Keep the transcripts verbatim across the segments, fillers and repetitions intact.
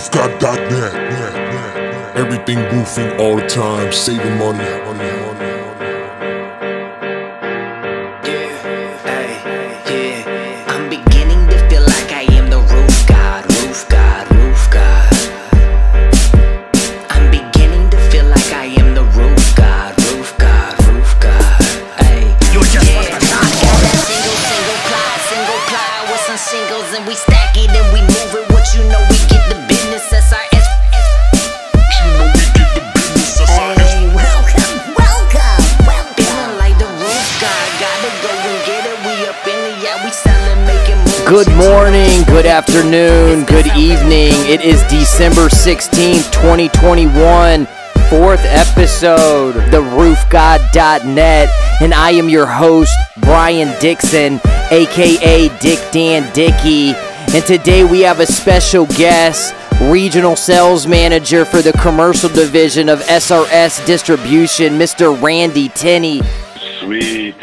The Roof God dot net. Everything roofing all the time, saving money. money, money. Yeah, ay, yeah. I'm beginning to feel like I am the roof god, roof god, roof god. I'm beginning to feel like I am the roof god, roof god, roof god. Ay, you're just yeah. I got that single, single ply, single ply with some shingles, and we stack it and we move it. What you know? S R S, hey, welcome, welcome, welcome. Feeling like the roof god, gotta go and get it. We up in the yard, we selling, making moves. Good morning, good afternoon, good evening. It is December sixteenth, twenty twenty-one, fourth episode, the roof god dot net, and I am your host, Brian Dixon, aka Dick Dan Dickey, and today we have a special guest. Regional Sales Manager for the Commercial Division of S R S Distribution, Mister Randy Tinney. Sweet.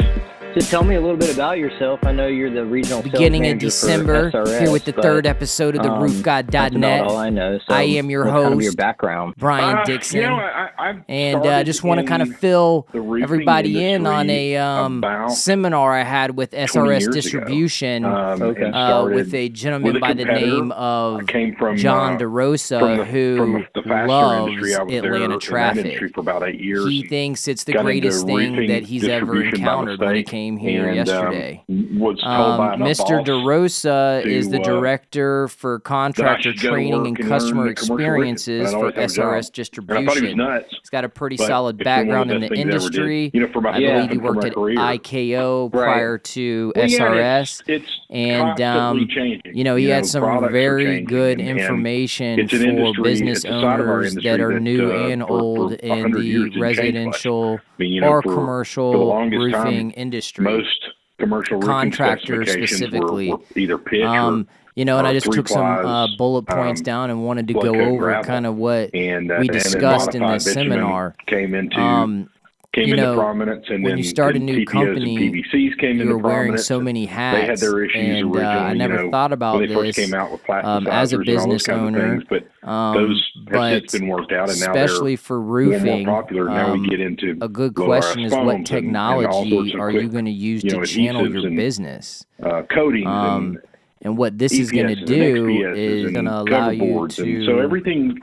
Just tell me a little bit about yourself. I know you're the Regional Beginning Sales Manager Beginning in December, for S R S, here with the third episode of the um, TheRoofGod dot net. That's about all I know. So I am your host, kind of your background? Brian uh, Dixon. You know, I, I've and I uh, just want to kind of fill everybody in on a um, seminar I had with S R S Distribution um, okay. uh, with a gentleman with by the name of came from, John DeRosa, from the, who from the loves industry, Atlanta traffic. For about eight years. He thinks it's the greatest thing that he's ever encountered when it came here and, yesterday. Um, was told by um, Mister DeRosa to, is the director uh, for contractor training and customer experiences for S R S Distribution. He's got a pretty but solid background in the industry. You know, for I yeah, believe he worked at I K O right. prior to well, S R S. Yeah, it's, it's and, um, you know, he you had know, some very good information for business owners that are new that, uh, and old in the residential or commercial roofing industry. Most commercial contractors specifically, were, were either pitch um, or, you know, and I just took plies, some uh, bullet points um, down and wanted to go over kind of what and, uh, we discussed in this seminar. Came into um, came you into know, prominence, and when then, you start a new T P Os company, P V Cs came you're into wearing so many hats. They had their issues and uh, I never you know, thought about when they this first came out with um, as a business owner. Things, but um, those but been worked out, and now especially for roofing, more popular. Um, now we get into a good question is what technology and, and are quick, you going to use you know, to channel your and, business? Uh, coatings um, and And what this E P S is going to do is going to allow you to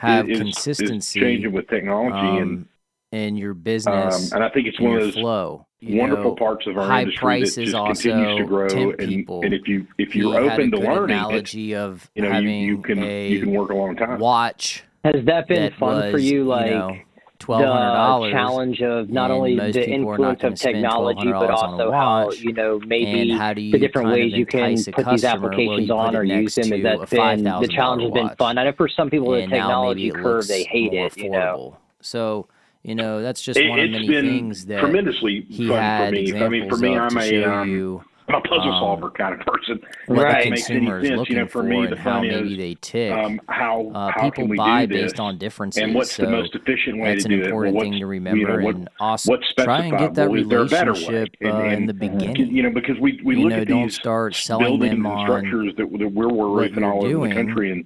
have consistency changing with technology and. in your business, um, and I think it's one of those flow, wonderful know, parts of our high industry prices that just also continues to grow. And, and if you if you're you open to learning, analogy of you know having you, you can a you can work a long time. Watch has that been that fun was, for you? Like you know, twelve hundred dollars, the challenge of not only the influence of technology, but also how you know maybe how do you the different ways you can put these applications on or use them. And that's been the challenge has been fun. I know for some people the technology curve they hate it. You know, so. You know, that's just it, one of many things that tremendously he fun had for me. Examples I mean, for me, I'm a, um, you, I'm a puzzle um, solver kind of person. What right. the consumer is looking you know, for, for me, and how maybe is, they tick. Um, how uh, how people can we buy do this? Based on differences. And what's so the most efficient way to do it? That's an important thing to remember. You know, what, and also try and get that relationship uh, in the beginning. You know, because we, we look know, at these buildings and structures that we're roofing all over the country and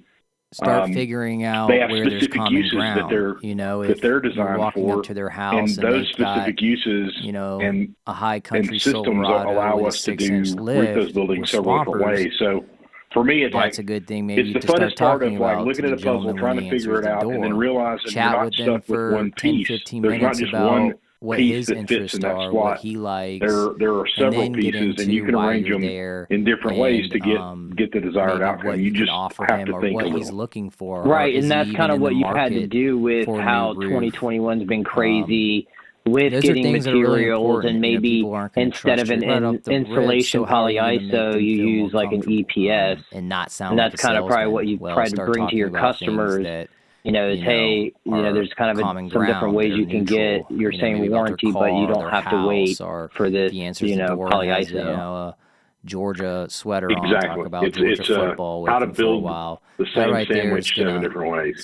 Start um, figuring out where there's common ground. You know, if they're walking for, up to their house and, and those specific got, uses, you know, and, a high country Silverado allow with us a six-inch lift those buildings several different ways. So for me, it's that's like, a good thing. Maybe it's the funnest part of like looking at a puzzle, trying to figure it out, door, and then realize that you're not stuck with one piece. There's not just one what his interests are, what he likes. There, there are several and pieces, and you can arrange them in different and, ways to get um, get the desired outcome. You just offer have him to or think what he's little. looking for. Right, and that's kind of what you had to do with how twenty twenty-one's been crazy um, with getting materials and maybe you know, instead of an in, insulation polyiso, you use like an E P S. And not sound. And that's kind of probably what you tried to bring to your customers. You know, is, you know, hey, you know, there's kind of a, some ground, different ways you can neutral, get your you know, same warranty, but you don't have to wait for this, you know, polyiso. You know, uh, Georgia sweater exactly. on, talk about it's, Georgia it's, football uh, how to build for a while. The same that right there is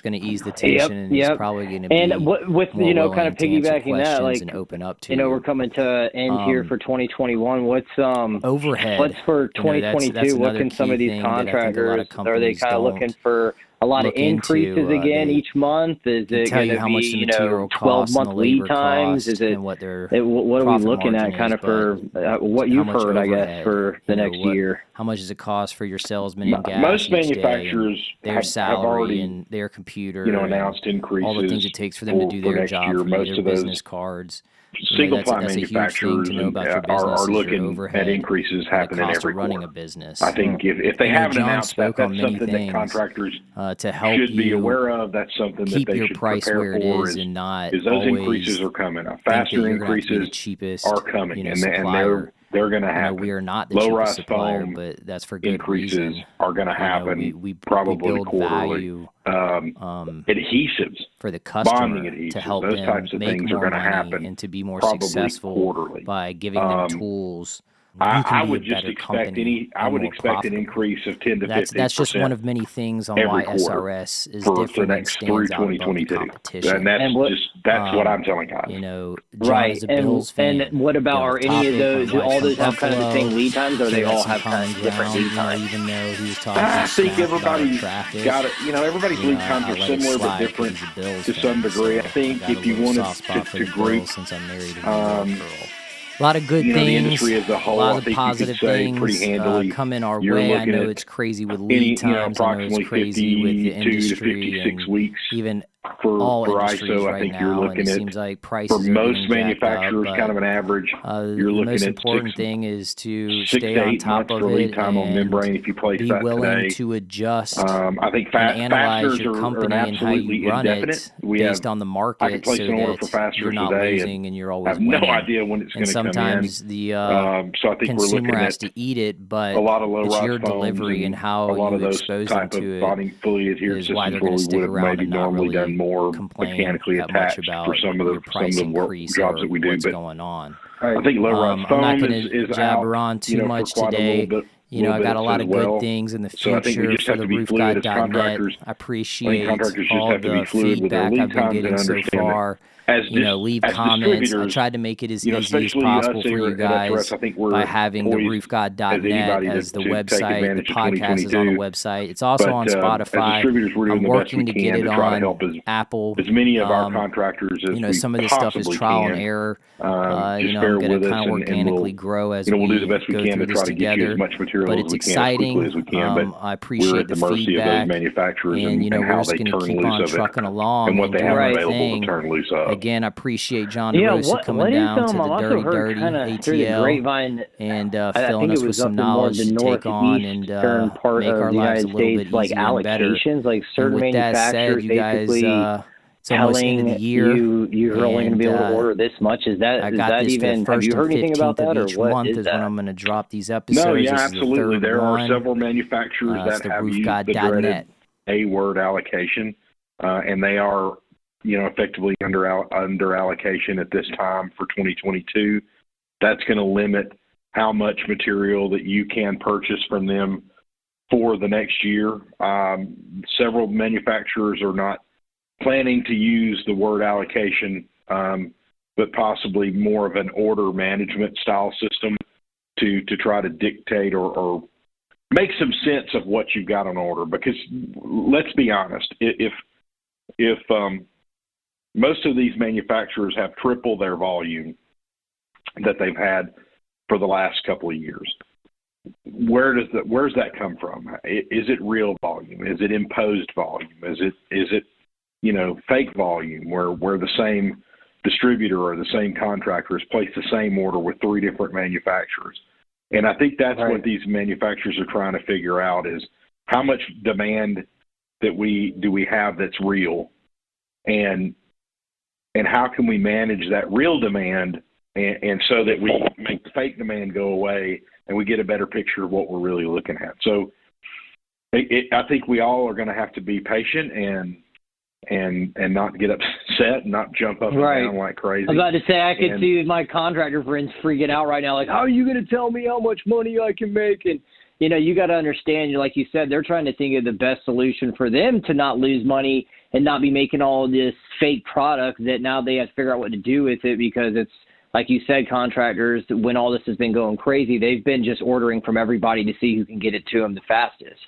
going to ease the tension, yep, yep. and it's probably going to be And what, with, you know, kind of piggybacking that, like, and open up to, you know, we're coming to end um, here for twenty twenty-one. What's um overhead? What's for twenty twenty-two? You know, that's, that's what can some of these contractors, of are they kind of looking for a lot of increases into, uh, again each month? Is it going to be, you know, twelve-month lead times? Is it what they're it, what are we looking at kind of for uh, what you've heard, I guess, for the next year? How much does it cost for your salesman and gas? Most manufacturers their salary and their computer, you know, announced increases. All the things it takes for them to do their job, for their business cards. Single ply manufacturers are looking at increases happening every quarter. I think if, if they haven't announced that, that's something that contractors to help should be aware of. That's something that they should prepare for. Is those increases are coming. Faster increases are coming, and they're they're going to happen. We are not the cheapest supplier, but that's for good reason. Increases are going to happen probably quarterly. Um, um, adhesives for the customer adhesives, to help those them types of make things more are going to happen and to be more successful quarterly. By giving them um, tools. I, I would just expect any. I would expect profitable. An increase of ten to that's, fifteen. That's just one of many things on why S R S is for, different for and stands out above the competition. And that's and what, just that's um, what I'm telling guys. You know, John right? Is a Bills and, fan. And what about are any of those? Do all those have kind of the same lead times, or they all have kind of different lead times? Even though he's talking, I think everybody's got it. You know, everybody's lead times are similar but different to some degree. I think if you wanted to group, since I'm married to a girl. A lot of good you know, things, a, whole, a lot of positive things handily, uh, come in our way. I know it's crazy with lead times. You know, I know it's crazy with the industry and weeks even for, all for industries I right think now. You're looking and it at, seems like prices for most manufacturers, up, kind of an average. Uh, you're looking the most at important six, thing is to stay on top of it time and on membrane if you place be that willing today. To adjust um, I think fa- and analyze your company are, are and how you run indefinite. It we based have, on the market so that you're not losing and you're always winning. I have no idea when it's going to come. Sometimes the uh, um, so I think consumer we're has to eat it, but a lot of low it's your delivery and, and how you expose them to it is why they're going to stick around and not really done more mechanically attached much about for some of the, price some of the work, jobs that we do. What's but going on. I think low um, rod foam I'm not going to jabber on too you know, much today. Bit, you know, I got a lot of well. Good things in the future so for the roof god dot net. I appreciate all the feedback I've been getting so far. As you know, leave comments. I tried to make it as you know, easy as possible for you guys S R S, I think we're by having the roof god dot net as the website. The podcast is on the website. It's also but, on Spotify. Uh, I'm working to get it on Apple. As many of our contractors as um, you know, some of this stuff is trial and error. Uh, you know, I'm going to kind of organically grow as we go through this together. But it's exciting. I appreciate the feedback. And you know, we're just going to keep on trucking along and do the right thing. Again, I appreciate John DeRosa yeah, what, coming what down to the Dirty Dirty A T L and uh, filling us with some knowledge to take on and uh, make our lives a little bit easier and better. And with that said, you guys, uh, it's almost the end of the year. You, you're only going to be able to order this much. Is that, is that even, have you heard anything about that? Each month is when I'm going to drop these episodes. No, yeah, absolutely. There are several manufacturers that have used the dreaded A-word allocation, and they are you know, effectively under under allocation at this time for twenty twenty-two. That's going to limit how much material that you can purchase from them for the next year. Um, several manufacturers are not planning to use the word allocation, um, but possibly more of an order management style system to, to try to dictate or, or make some sense of what you've got on order. Because let's be honest, if, if, um, most of these manufacturers have triple their volume that they've had for the last couple of years. Where does that, where's that come from? Is it real volume? Is it imposed volume? Is it, is it, you know, fake volume where, where the same distributor or the same contractor has placed the same order with three different manufacturers? And I think that's right. What these manufacturers are trying to figure out is how much demand that we, do we have that's real and, And how can we manage that real demand and, and so that we make the fake demand go away and we get a better picture of what we're really looking at. So it, it, I think we all are going to have to be patient and and and not get upset and not jump up right. and down like crazy. I was about to say, I could and, see my contractor friends freaking out right now, like, how are you going to tell me how much money I can make? And, you know, you got to understand, like you said, they're trying to think of the best solution for them to not lose money and not be making all this fake product that now they have to figure out what to do with it because it's, like you said, contractors, when all this has been going crazy, they've been just ordering from everybody to see who can get it to them the fastest.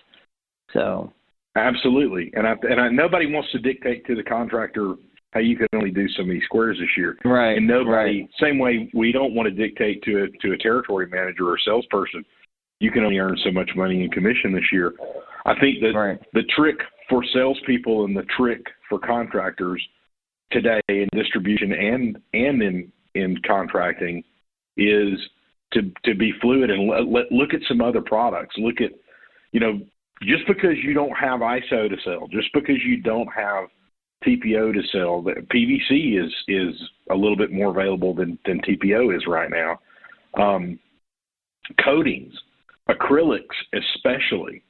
So Absolutely. And I, and I, nobody wants to dictate to the contractor, hey, you can only do so many squares this year. Right. And nobody, right. Same way we don't want to dictate to a, to a territory manager or salesperson, you can only earn so much money in commission this year. I think that right. the trick for salespeople and the trick for contractors today in distribution and, and in, in contracting is to, to be fluid and let, let, look at some other products. Look at, you know, just because you don't have I S O to sell, just because you don't have T P O to sell, P V C is is a little bit more available than, than T P O is right now. Um, coatings, acrylics especially,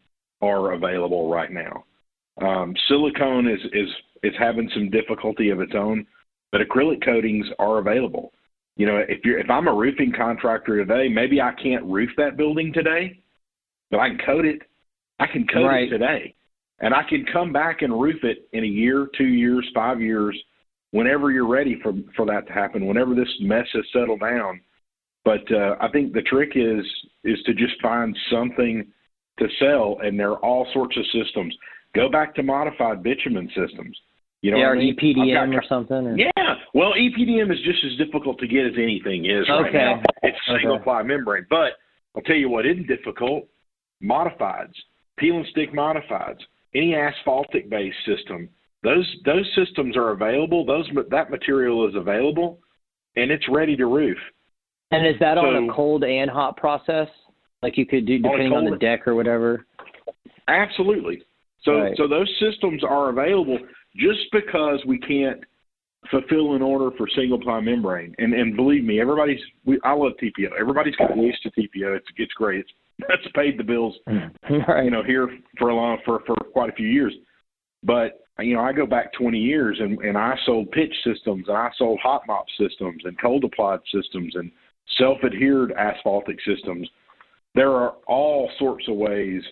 are available right now. Um, silicone is, is, is having some difficulty of its own, but acrylic coatings are available. You know, if you're if I'm a roofing contractor today, maybe I can't roof that building today, but I can coat it. I can coat right. it today, and I can come back and roof it in a year, two years, five years, whenever you're ready for, for that to happen, whenever this mess has settled down. But uh, I think the trick is is to just find something to sell, and there are all sorts of systems. Go back to modified bitumen systems. You know yeah, what I mean? E P D M got, or something. Or... Yeah. Well, E P D M is just as difficult to get as anything is okay. right now. It's single-ply okay. membrane. But I'll tell you what isn't difficult, modifieds. Peel and stick modifieds, any asphaltic-based system, those those systems are available. Those that material is available, and it's ready to roof. And is that so, on a cold and hot process, like you could do depending on, on the deck or whatever? Absolutely. So right. so those systems are available just because we can't fulfill an order for single-ply membrane. And and believe me, everybody's we, I love T P O. Everybody's gotten used to T P O. It's it's great. It's That's paid the bills, right. you know, here for a long, for, for quite a few years. But, you know, I go back twenty years, and, and I sold pitch systems, and I sold hot mop systems, and cold applied systems, and self-adhered asphaltic systems. There are all sorts of ways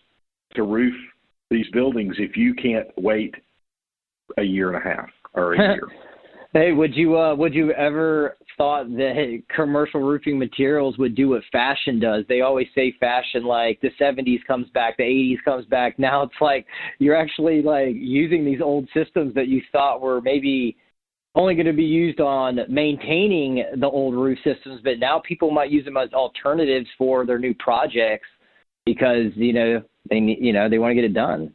to roof these buildings if you can't wait a year and a half or a year. Hey, would you uh, would you ever thought that hey, commercial roofing materials would do what fashion does? They always say fashion, like the seventies comes back, the eighties comes back. Now it's like you're actually like using these old systems that you thought were maybe only going to be used on maintaining the old roof systems, but now people might use them as alternatives for their new projects because you know they you know they want to get it done.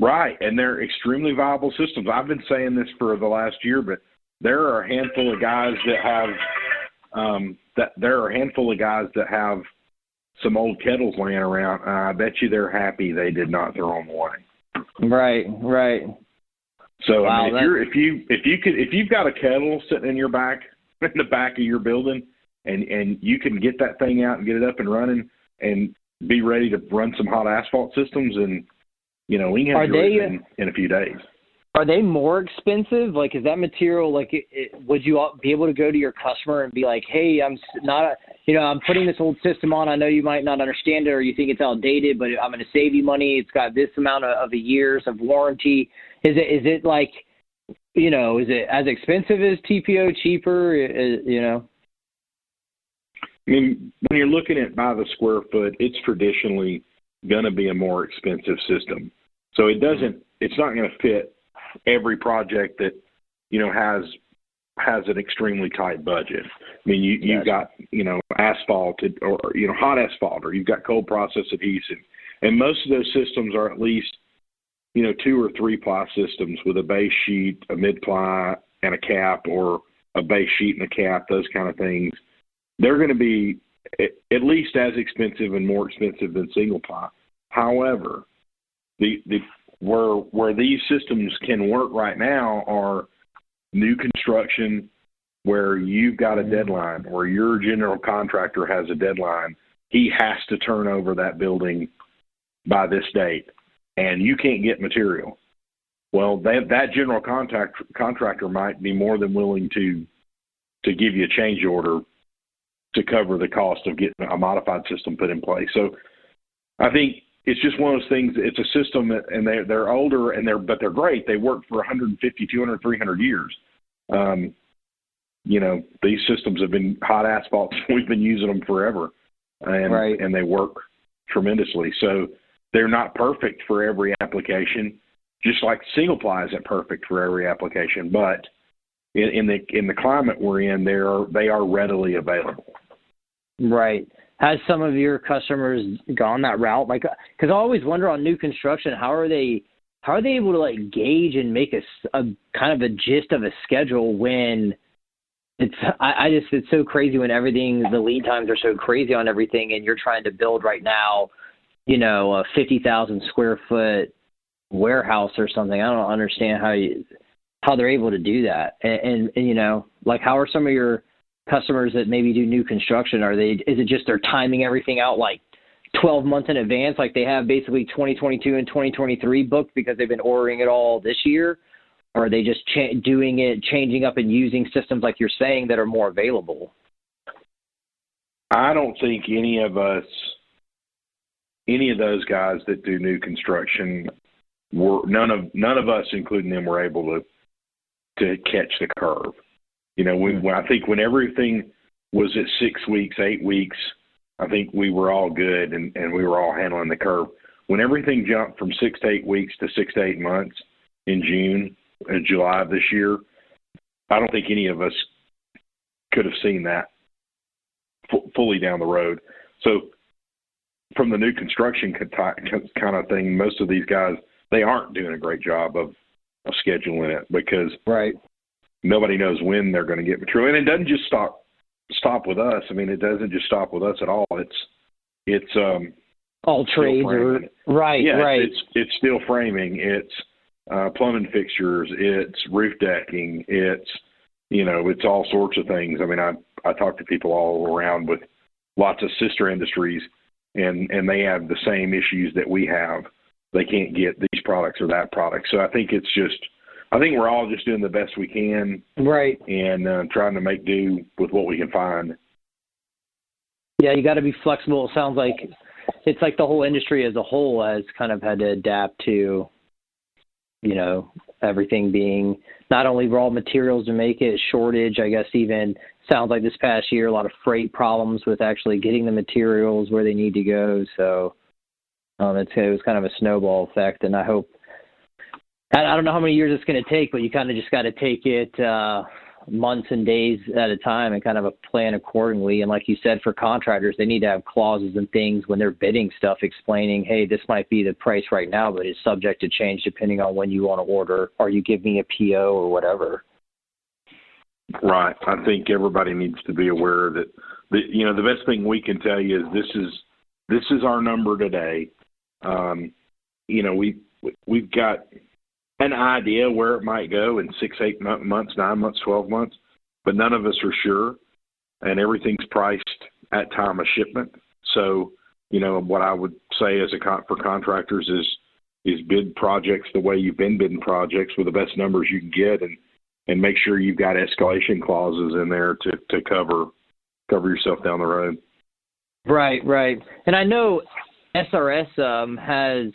Right, and they're extremely viable systems. I've been saying this for the last year, but there are a handful of guys that have um, that there are a handful of guys that have some old kettles laying around. Uh, I bet you they're happy they did not throw them away. Right, right. So wow, I mean, if you're if you if you could if you've got a kettle sitting in your back in the back of your building, and and you can get that thing out and get it up and running and be ready to run some hot asphalt systems and. You know, we can have they, in, in a few days. Are they more expensive? Like, is that material, like, it, it, would you be able to go to your customer and be like, hey, I'm not, you know, I'm putting this old system on. I know you might not understand it or you think it's outdated, but I'm going to save you money. It's got this amount of, of years of warranty. Is it, is it like, you know, is it as expensive as T P O, cheaper, is, you know? I mean, when you're looking at by the square foot, it's traditionally going to be a more expensive system. So it doesn't, it's not going to fit every project that, you know, has, has an extremely tight budget. I mean, you, Gotcha. You've got, you know, asphalt or, you know, hot asphalt, or you've got cold process adhesive. And most of those systems are at least, you know, two or three ply systems with a base sheet, a mid ply and a cap, or a base sheet and a cap, those kind of things. They're going to be at least as expensive and more expensive than single ply. However, The, the where where these systems can work right now are new construction, where you've got a deadline, or your general contractor has a deadline. He has to turn over that building by this date, and you can't get material. Well, that that general contract, contractor might be more than willing to to give you a change order to cover the cost of getting a modified system put in place. So, I think. It's just one of those things. It's a system that, and they're, they're older, and they're, but they're great. They work for one hundred fifty, two hundred, three hundred years. Um, you know, these systems have been hot asphalt. We've been using them forever, and, right. and they work tremendously. So They're not perfect for every application, just like single ply isn't perfect for every application. But in, in the in the climate we're in, they are they are readily available. Right. Has some of your customers gone that route? Like, because I always wonder on new construction, how are they how are they able to like gauge and make a, a kind of a gist of a schedule when it's I, I just it's so crazy when everything the lead times are so crazy on everything, and you're trying to build right now, you know, a fifty thousand square foot warehouse or something. I don't understand how you, how they're able to do that. And, and, and, you know, like how are some of your customers that maybe do new construction? Are they, is it just they're timing everything out like twelve months in advance? Like they have basically twenty twenty-two and twenty twenty-three booked because they've been ordering it all this year? Or are they just cha- doing it, changing up and using systems like you're saying that are more available? I don't think any of us Any of those guys that do new construction, were none of none of us, including them, were able to to catch the curve. You know, when, when I think when everything was at six weeks, eight weeks, I think we were all good and, and we were all handling the curve. When everything jumped from six to eight weeks to six to eight months in June and July of this year, I don't think any of us could have seen that f- fully down the road. So. From the new construction kind of thing, most of these guys, they aren't doing a great job of, of scheduling it because right. Nobody knows when they're going to get material. And it doesn't just stop stop with us. I mean, it doesn't just stop with us at all. It's it's um, all trades, or, right? Yeah, right. It's, it's it's steel framing. It's uh, plumbing fixtures. It's roof decking. It's you know, it's all sorts of things. I mean, I I talk to people all around with lots of sister industries. And, and they have the same issues that we have. They can't get these products or that product. So I think it's just, I think we're all just doing the best we can. Right. And uh, trying to make do with what we can find. Yeah, you got to be flexible. It sounds like it's like the whole industry as a whole has kind of had to adapt to, you know, everything being not only raw materials to make it, shortage, I guess even sounds like this past year, a lot of freight problems with actually getting the materials where they need to go. So um, it's, it was kind of a snowball effect. And I hope, I, I don't know how many years it's going to take, but you kind of just got to take it uh, months and days at a time and kind of a plan accordingly. And like you said, for contractors, they need to have clauses and things when they're bidding stuff explaining, hey, this might be the price right now, but it's subject to change depending on when you want to order or you give me a P O or whatever. Right. I think everybody needs to be aware that, the, you know, the best thing we can tell you is this is this is our number today. Um, you know, we, we've got an idea where it might go in six, eight months, nine months, twelve months, but none of us are sure. And everything's priced at time of shipment. So, you know, what I would say as a con- for contractors is is bid projects the way you've been bidding projects with the best numbers you can get, and and make sure you've got escalation clauses in there to, to cover cover yourself down the road. Right, right. And I know S R S um, has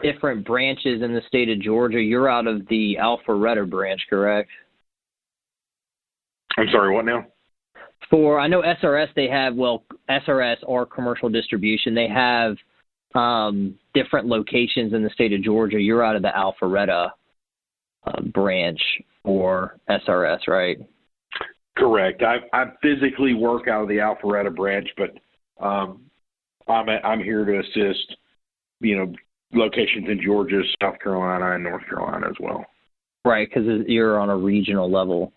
different branches in the state of Georgia. You're out of the Alpharetta branch, correct? I'm sorry, what now? For I know S R S, they have, well, S R S or commercial distribution, they have um, different locations in the state of Georgia. You're out of the Alpharetta uh, branch. Or S R S, right? Correct. I, I physically work out of the Alpharetta branch, but um, I'm, a, I'm here to assist, you know, locations in Georgia, South Carolina, and North Carolina as well. Right, because you're on a regional level.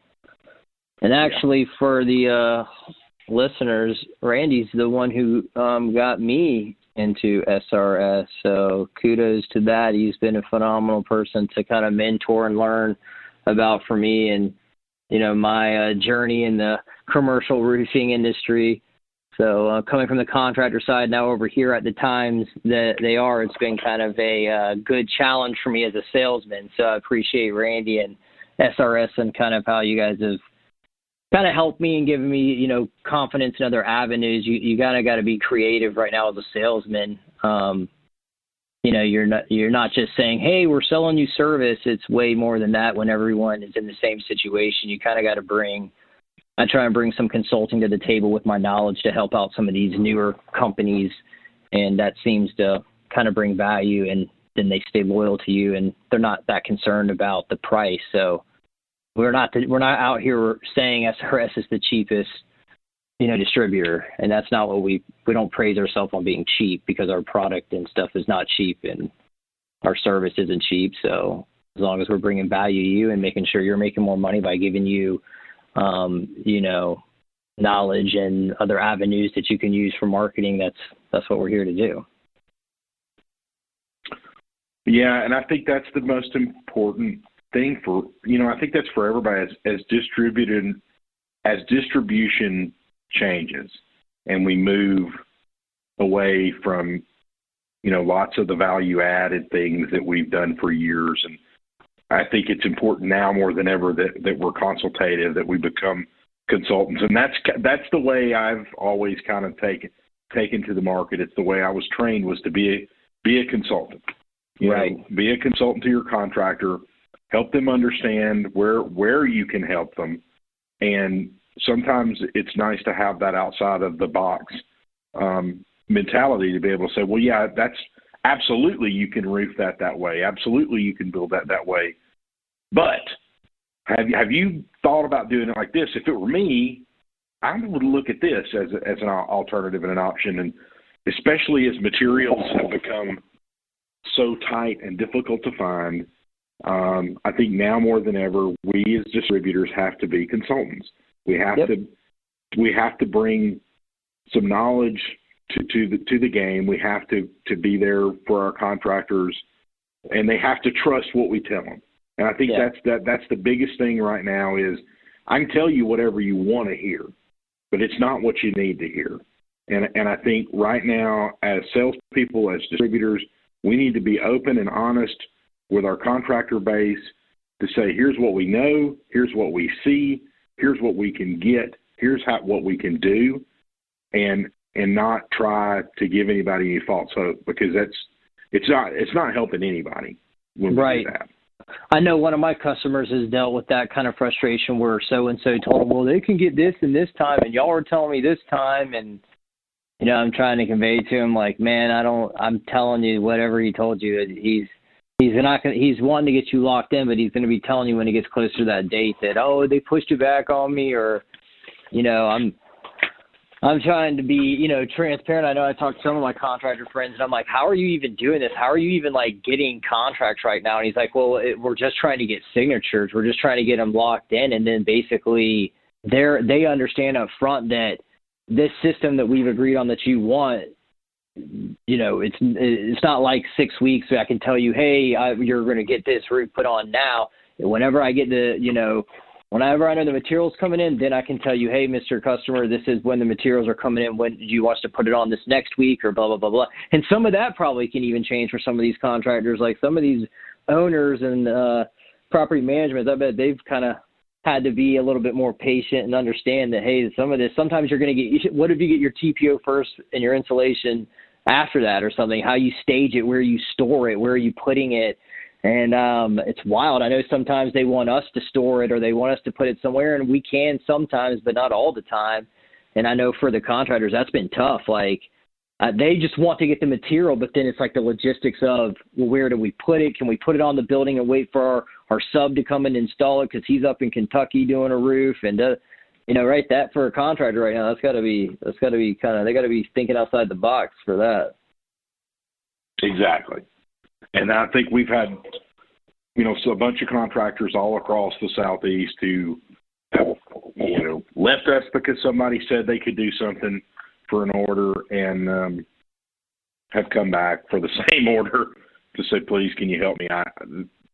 And actually, yeah. For the uh, listeners, Randy's the one who um, got me into S R S, so kudos to that. He's been a phenomenal person to kind of mentor and learn about for me and, you know, my uh, journey in the commercial roofing industry. So uh, coming from the contractor side now over here at the times that they are, it's been kind of a uh, good challenge for me as a salesman. So I appreciate Randy and S R S and kind of how you guys have kind of helped me and given me, you know, confidence in other avenues. You, you kind of got to be creative right now as a salesman. Um, You know, you're not you're not just saying, hey, we're selling you service. It's way more than that. When everyone is in the same situation, you kind of got to bring, I try and bring some consulting to the table with my knowledge to help out some of these newer companies. And that seems to kind of bring value, and then they stay loyal to you, and they're not that concerned about the price. So we're not we're not out here saying S R S is the cheapest, you know, distributor, and that's not what we we don't praise ourselves on being cheap, because our product and stuff is not cheap, and our service isn't cheap. So as long as we're bringing value to you and making sure you're making more money by giving you, um, you know, knowledge and other avenues that you can use for marketing, that's that's what we're here to do. Yeah, and I think that's the most important thing for, you know, I think that's for everybody as, as distributed, as distribution changes and we move away from, you know, lots of the value added things that we've done for years. And I think it's important now more than ever that, that we're consultative, that we become consultants. And that's that's the way I've always kind of taken taken to the market. It's the way I was trained, was to be a, be a consultant. You right. know, be a consultant to your contractor, help them understand where where you can help them. And sometimes it's nice to have that outside of the box um, mentality to be able to say, well, yeah, that's absolutely, you can roof that that way. Absolutely, you can build that that way. But have you, have you thought about doing it like this? If it were me, I would look at this as a, as an alternative and an option, and especially as materials have become so tight and difficult to find. Um, I think now more than ever, we as distributors have to be consultants. We have yep. to we have to bring some knowledge to, to the to the game. We have to, to be there for our contractors, and they have to trust what we tell them. And I think yeah. that's that that's the biggest thing right now is, I can tell you whatever you want to hear, but it's not what you need to hear. And and I think right now, as salespeople, as distributors, we need to be open and honest with our contractor base to say, here's what we know, here's what we see, here's what we can get, here's how, what we can do, and and not try to give anybody any false hope, because that's it's not it's not helping anybody when we right. do that. I know one of my customers has dealt with that kind of frustration where so-and-so told them, well, they can get this and this time, and y'all are telling me this time, and, you know, I'm trying to convey to him, like, man, I don't, I'm telling you whatever he told you. He's he's not gonna, he's wanting to get you locked in, but he's going to be telling you when he gets closer to that date that, oh, they pushed you back on me, or, you know, I'm, I'm trying to be, you know, transparent. I know I talked to some of my contractor friends, and I'm like, how are you even doing this? How are you even, like, getting contracts right now? And he's like, well, it, we're just trying to get signatures. We're just trying to get them locked in. And then basically they're, they understand up front that this system that we've agreed on that you want, you know, it's it's not like six weeks that I can tell you, hey, I, you're going to get this roof put on now. Whenever I get the, you know, Whenever I know the material's coming in, then I can tell you, hey, Mister Customer, this is when the materials are coming in. When do you want us to put it on this next week, or blah, blah, blah, blah. And some of that probably can even change for some of these contractors. Like some of these owners and uh, property management, I bet they've kind of had to be a little bit more patient and understand that, hey, some of this, sometimes you're going to get, you should, what if you get your T P O first and your insulation after that or something, how you stage it, where you store it, where are you putting it. And um, it's wild. I know sometimes they want us to store it, or they want us to put it somewhere, and we can sometimes, but not all the time. And I know for the contractors, that's been tough. Like uh, they just want to get the material, but then it's like the logistics of, well, where do we put it? Can we put it on the building and wait for our, our sub to come and install it because he's up in Kentucky doing a roof? And uh, you know, right, that for a contractor right now, that's got to be that's got to be kind of they got to be thinking outside the box for that. Exactly. And I think we've had, you know, so a bunch of contractors all across the Southeast who, you know, left us because somebody said they could do something for an order, and um, have come back for the same order to say, please, can you help me? I,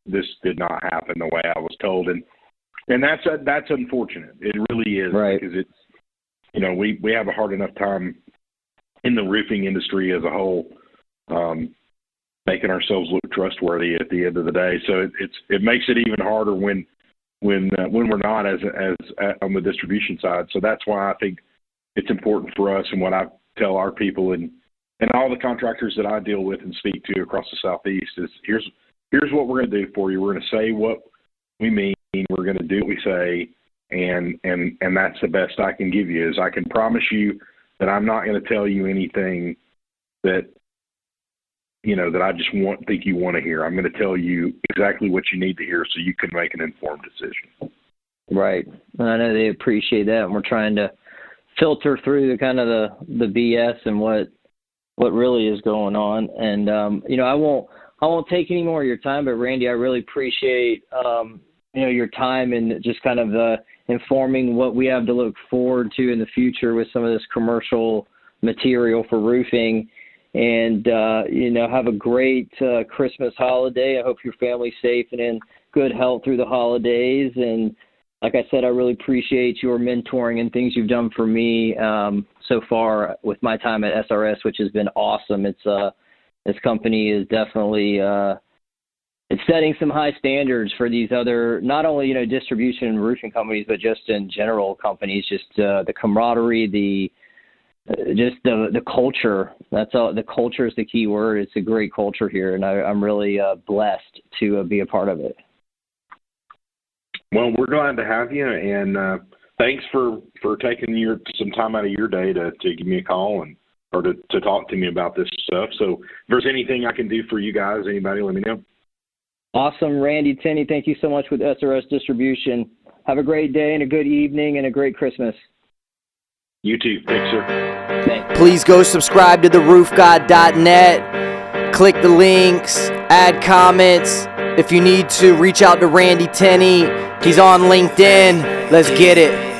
this did not happen the way I was told. And and that's a, that's unfortunate. It really is. Right. Because it's, you know, we, we have a hard enough time in the roofing industry as a whole, um, making ourselves look trustworthy at the end of the day. So it, it's it makes it even harder when when uh, when we're not as as uh, on the distribution side. So that's why I think it's important for us, and what I tell our people and and all the contractors that I deal with and speak to across the Southeast is, here's here's what we're going to do for you. We're going to say what we mean. We're going to do what we say, and and and that's the best I can give you. Is I can promise you that I'm not going to tell you anything that you know, that I just want think you want to hear. I'm going to tell you exactly what you need to hear so you can make an informed decision. Right. I know they appreciate that, and we're trying to filter through the kind of the, the B S and what what really is going on. And um, you know, I won't I won't take any more of your time, but Randy, I really appreciate um, you know, your time and just kind of uh, informing what we have to look forward to in the future with some of this commercial material for roofing. And, uh, you know, have a great uh, Christmas holiday. I hope your family's safe and in good health through the holidays. And like I said, I really appreciate your mentoring and things you've done for me um, so far with my time at S R S, which has been awesome. It's uh, this company is definitely uh, it's setting some high standards for these other, not only, you know, distribution and roofing companies, but just in general companies, just uh, the camaraderie, the Just the the culture. That's all. The culture is the key word. It's a great culture here, and I, I'm really uh, blessed to uh, be a part of it. Well, we're glad to have you, and uh, thanks for, for taking your some time out of your day to, to give me a call and or to, to talk to me about this stuff. So, if there's anything I can do for you guys, anybody, let me know. Awesome, Randy Tinney. Thank you so much with S R S Distribution. Have a great day and a good evening and a great Christmas. You too. Thanks, sir. Thanks. Please go subscribe to the roof god dot net. Click the links. Add comments. If you need to, reach out to Randy Tinney. He's on LinkedIn. Let's get it.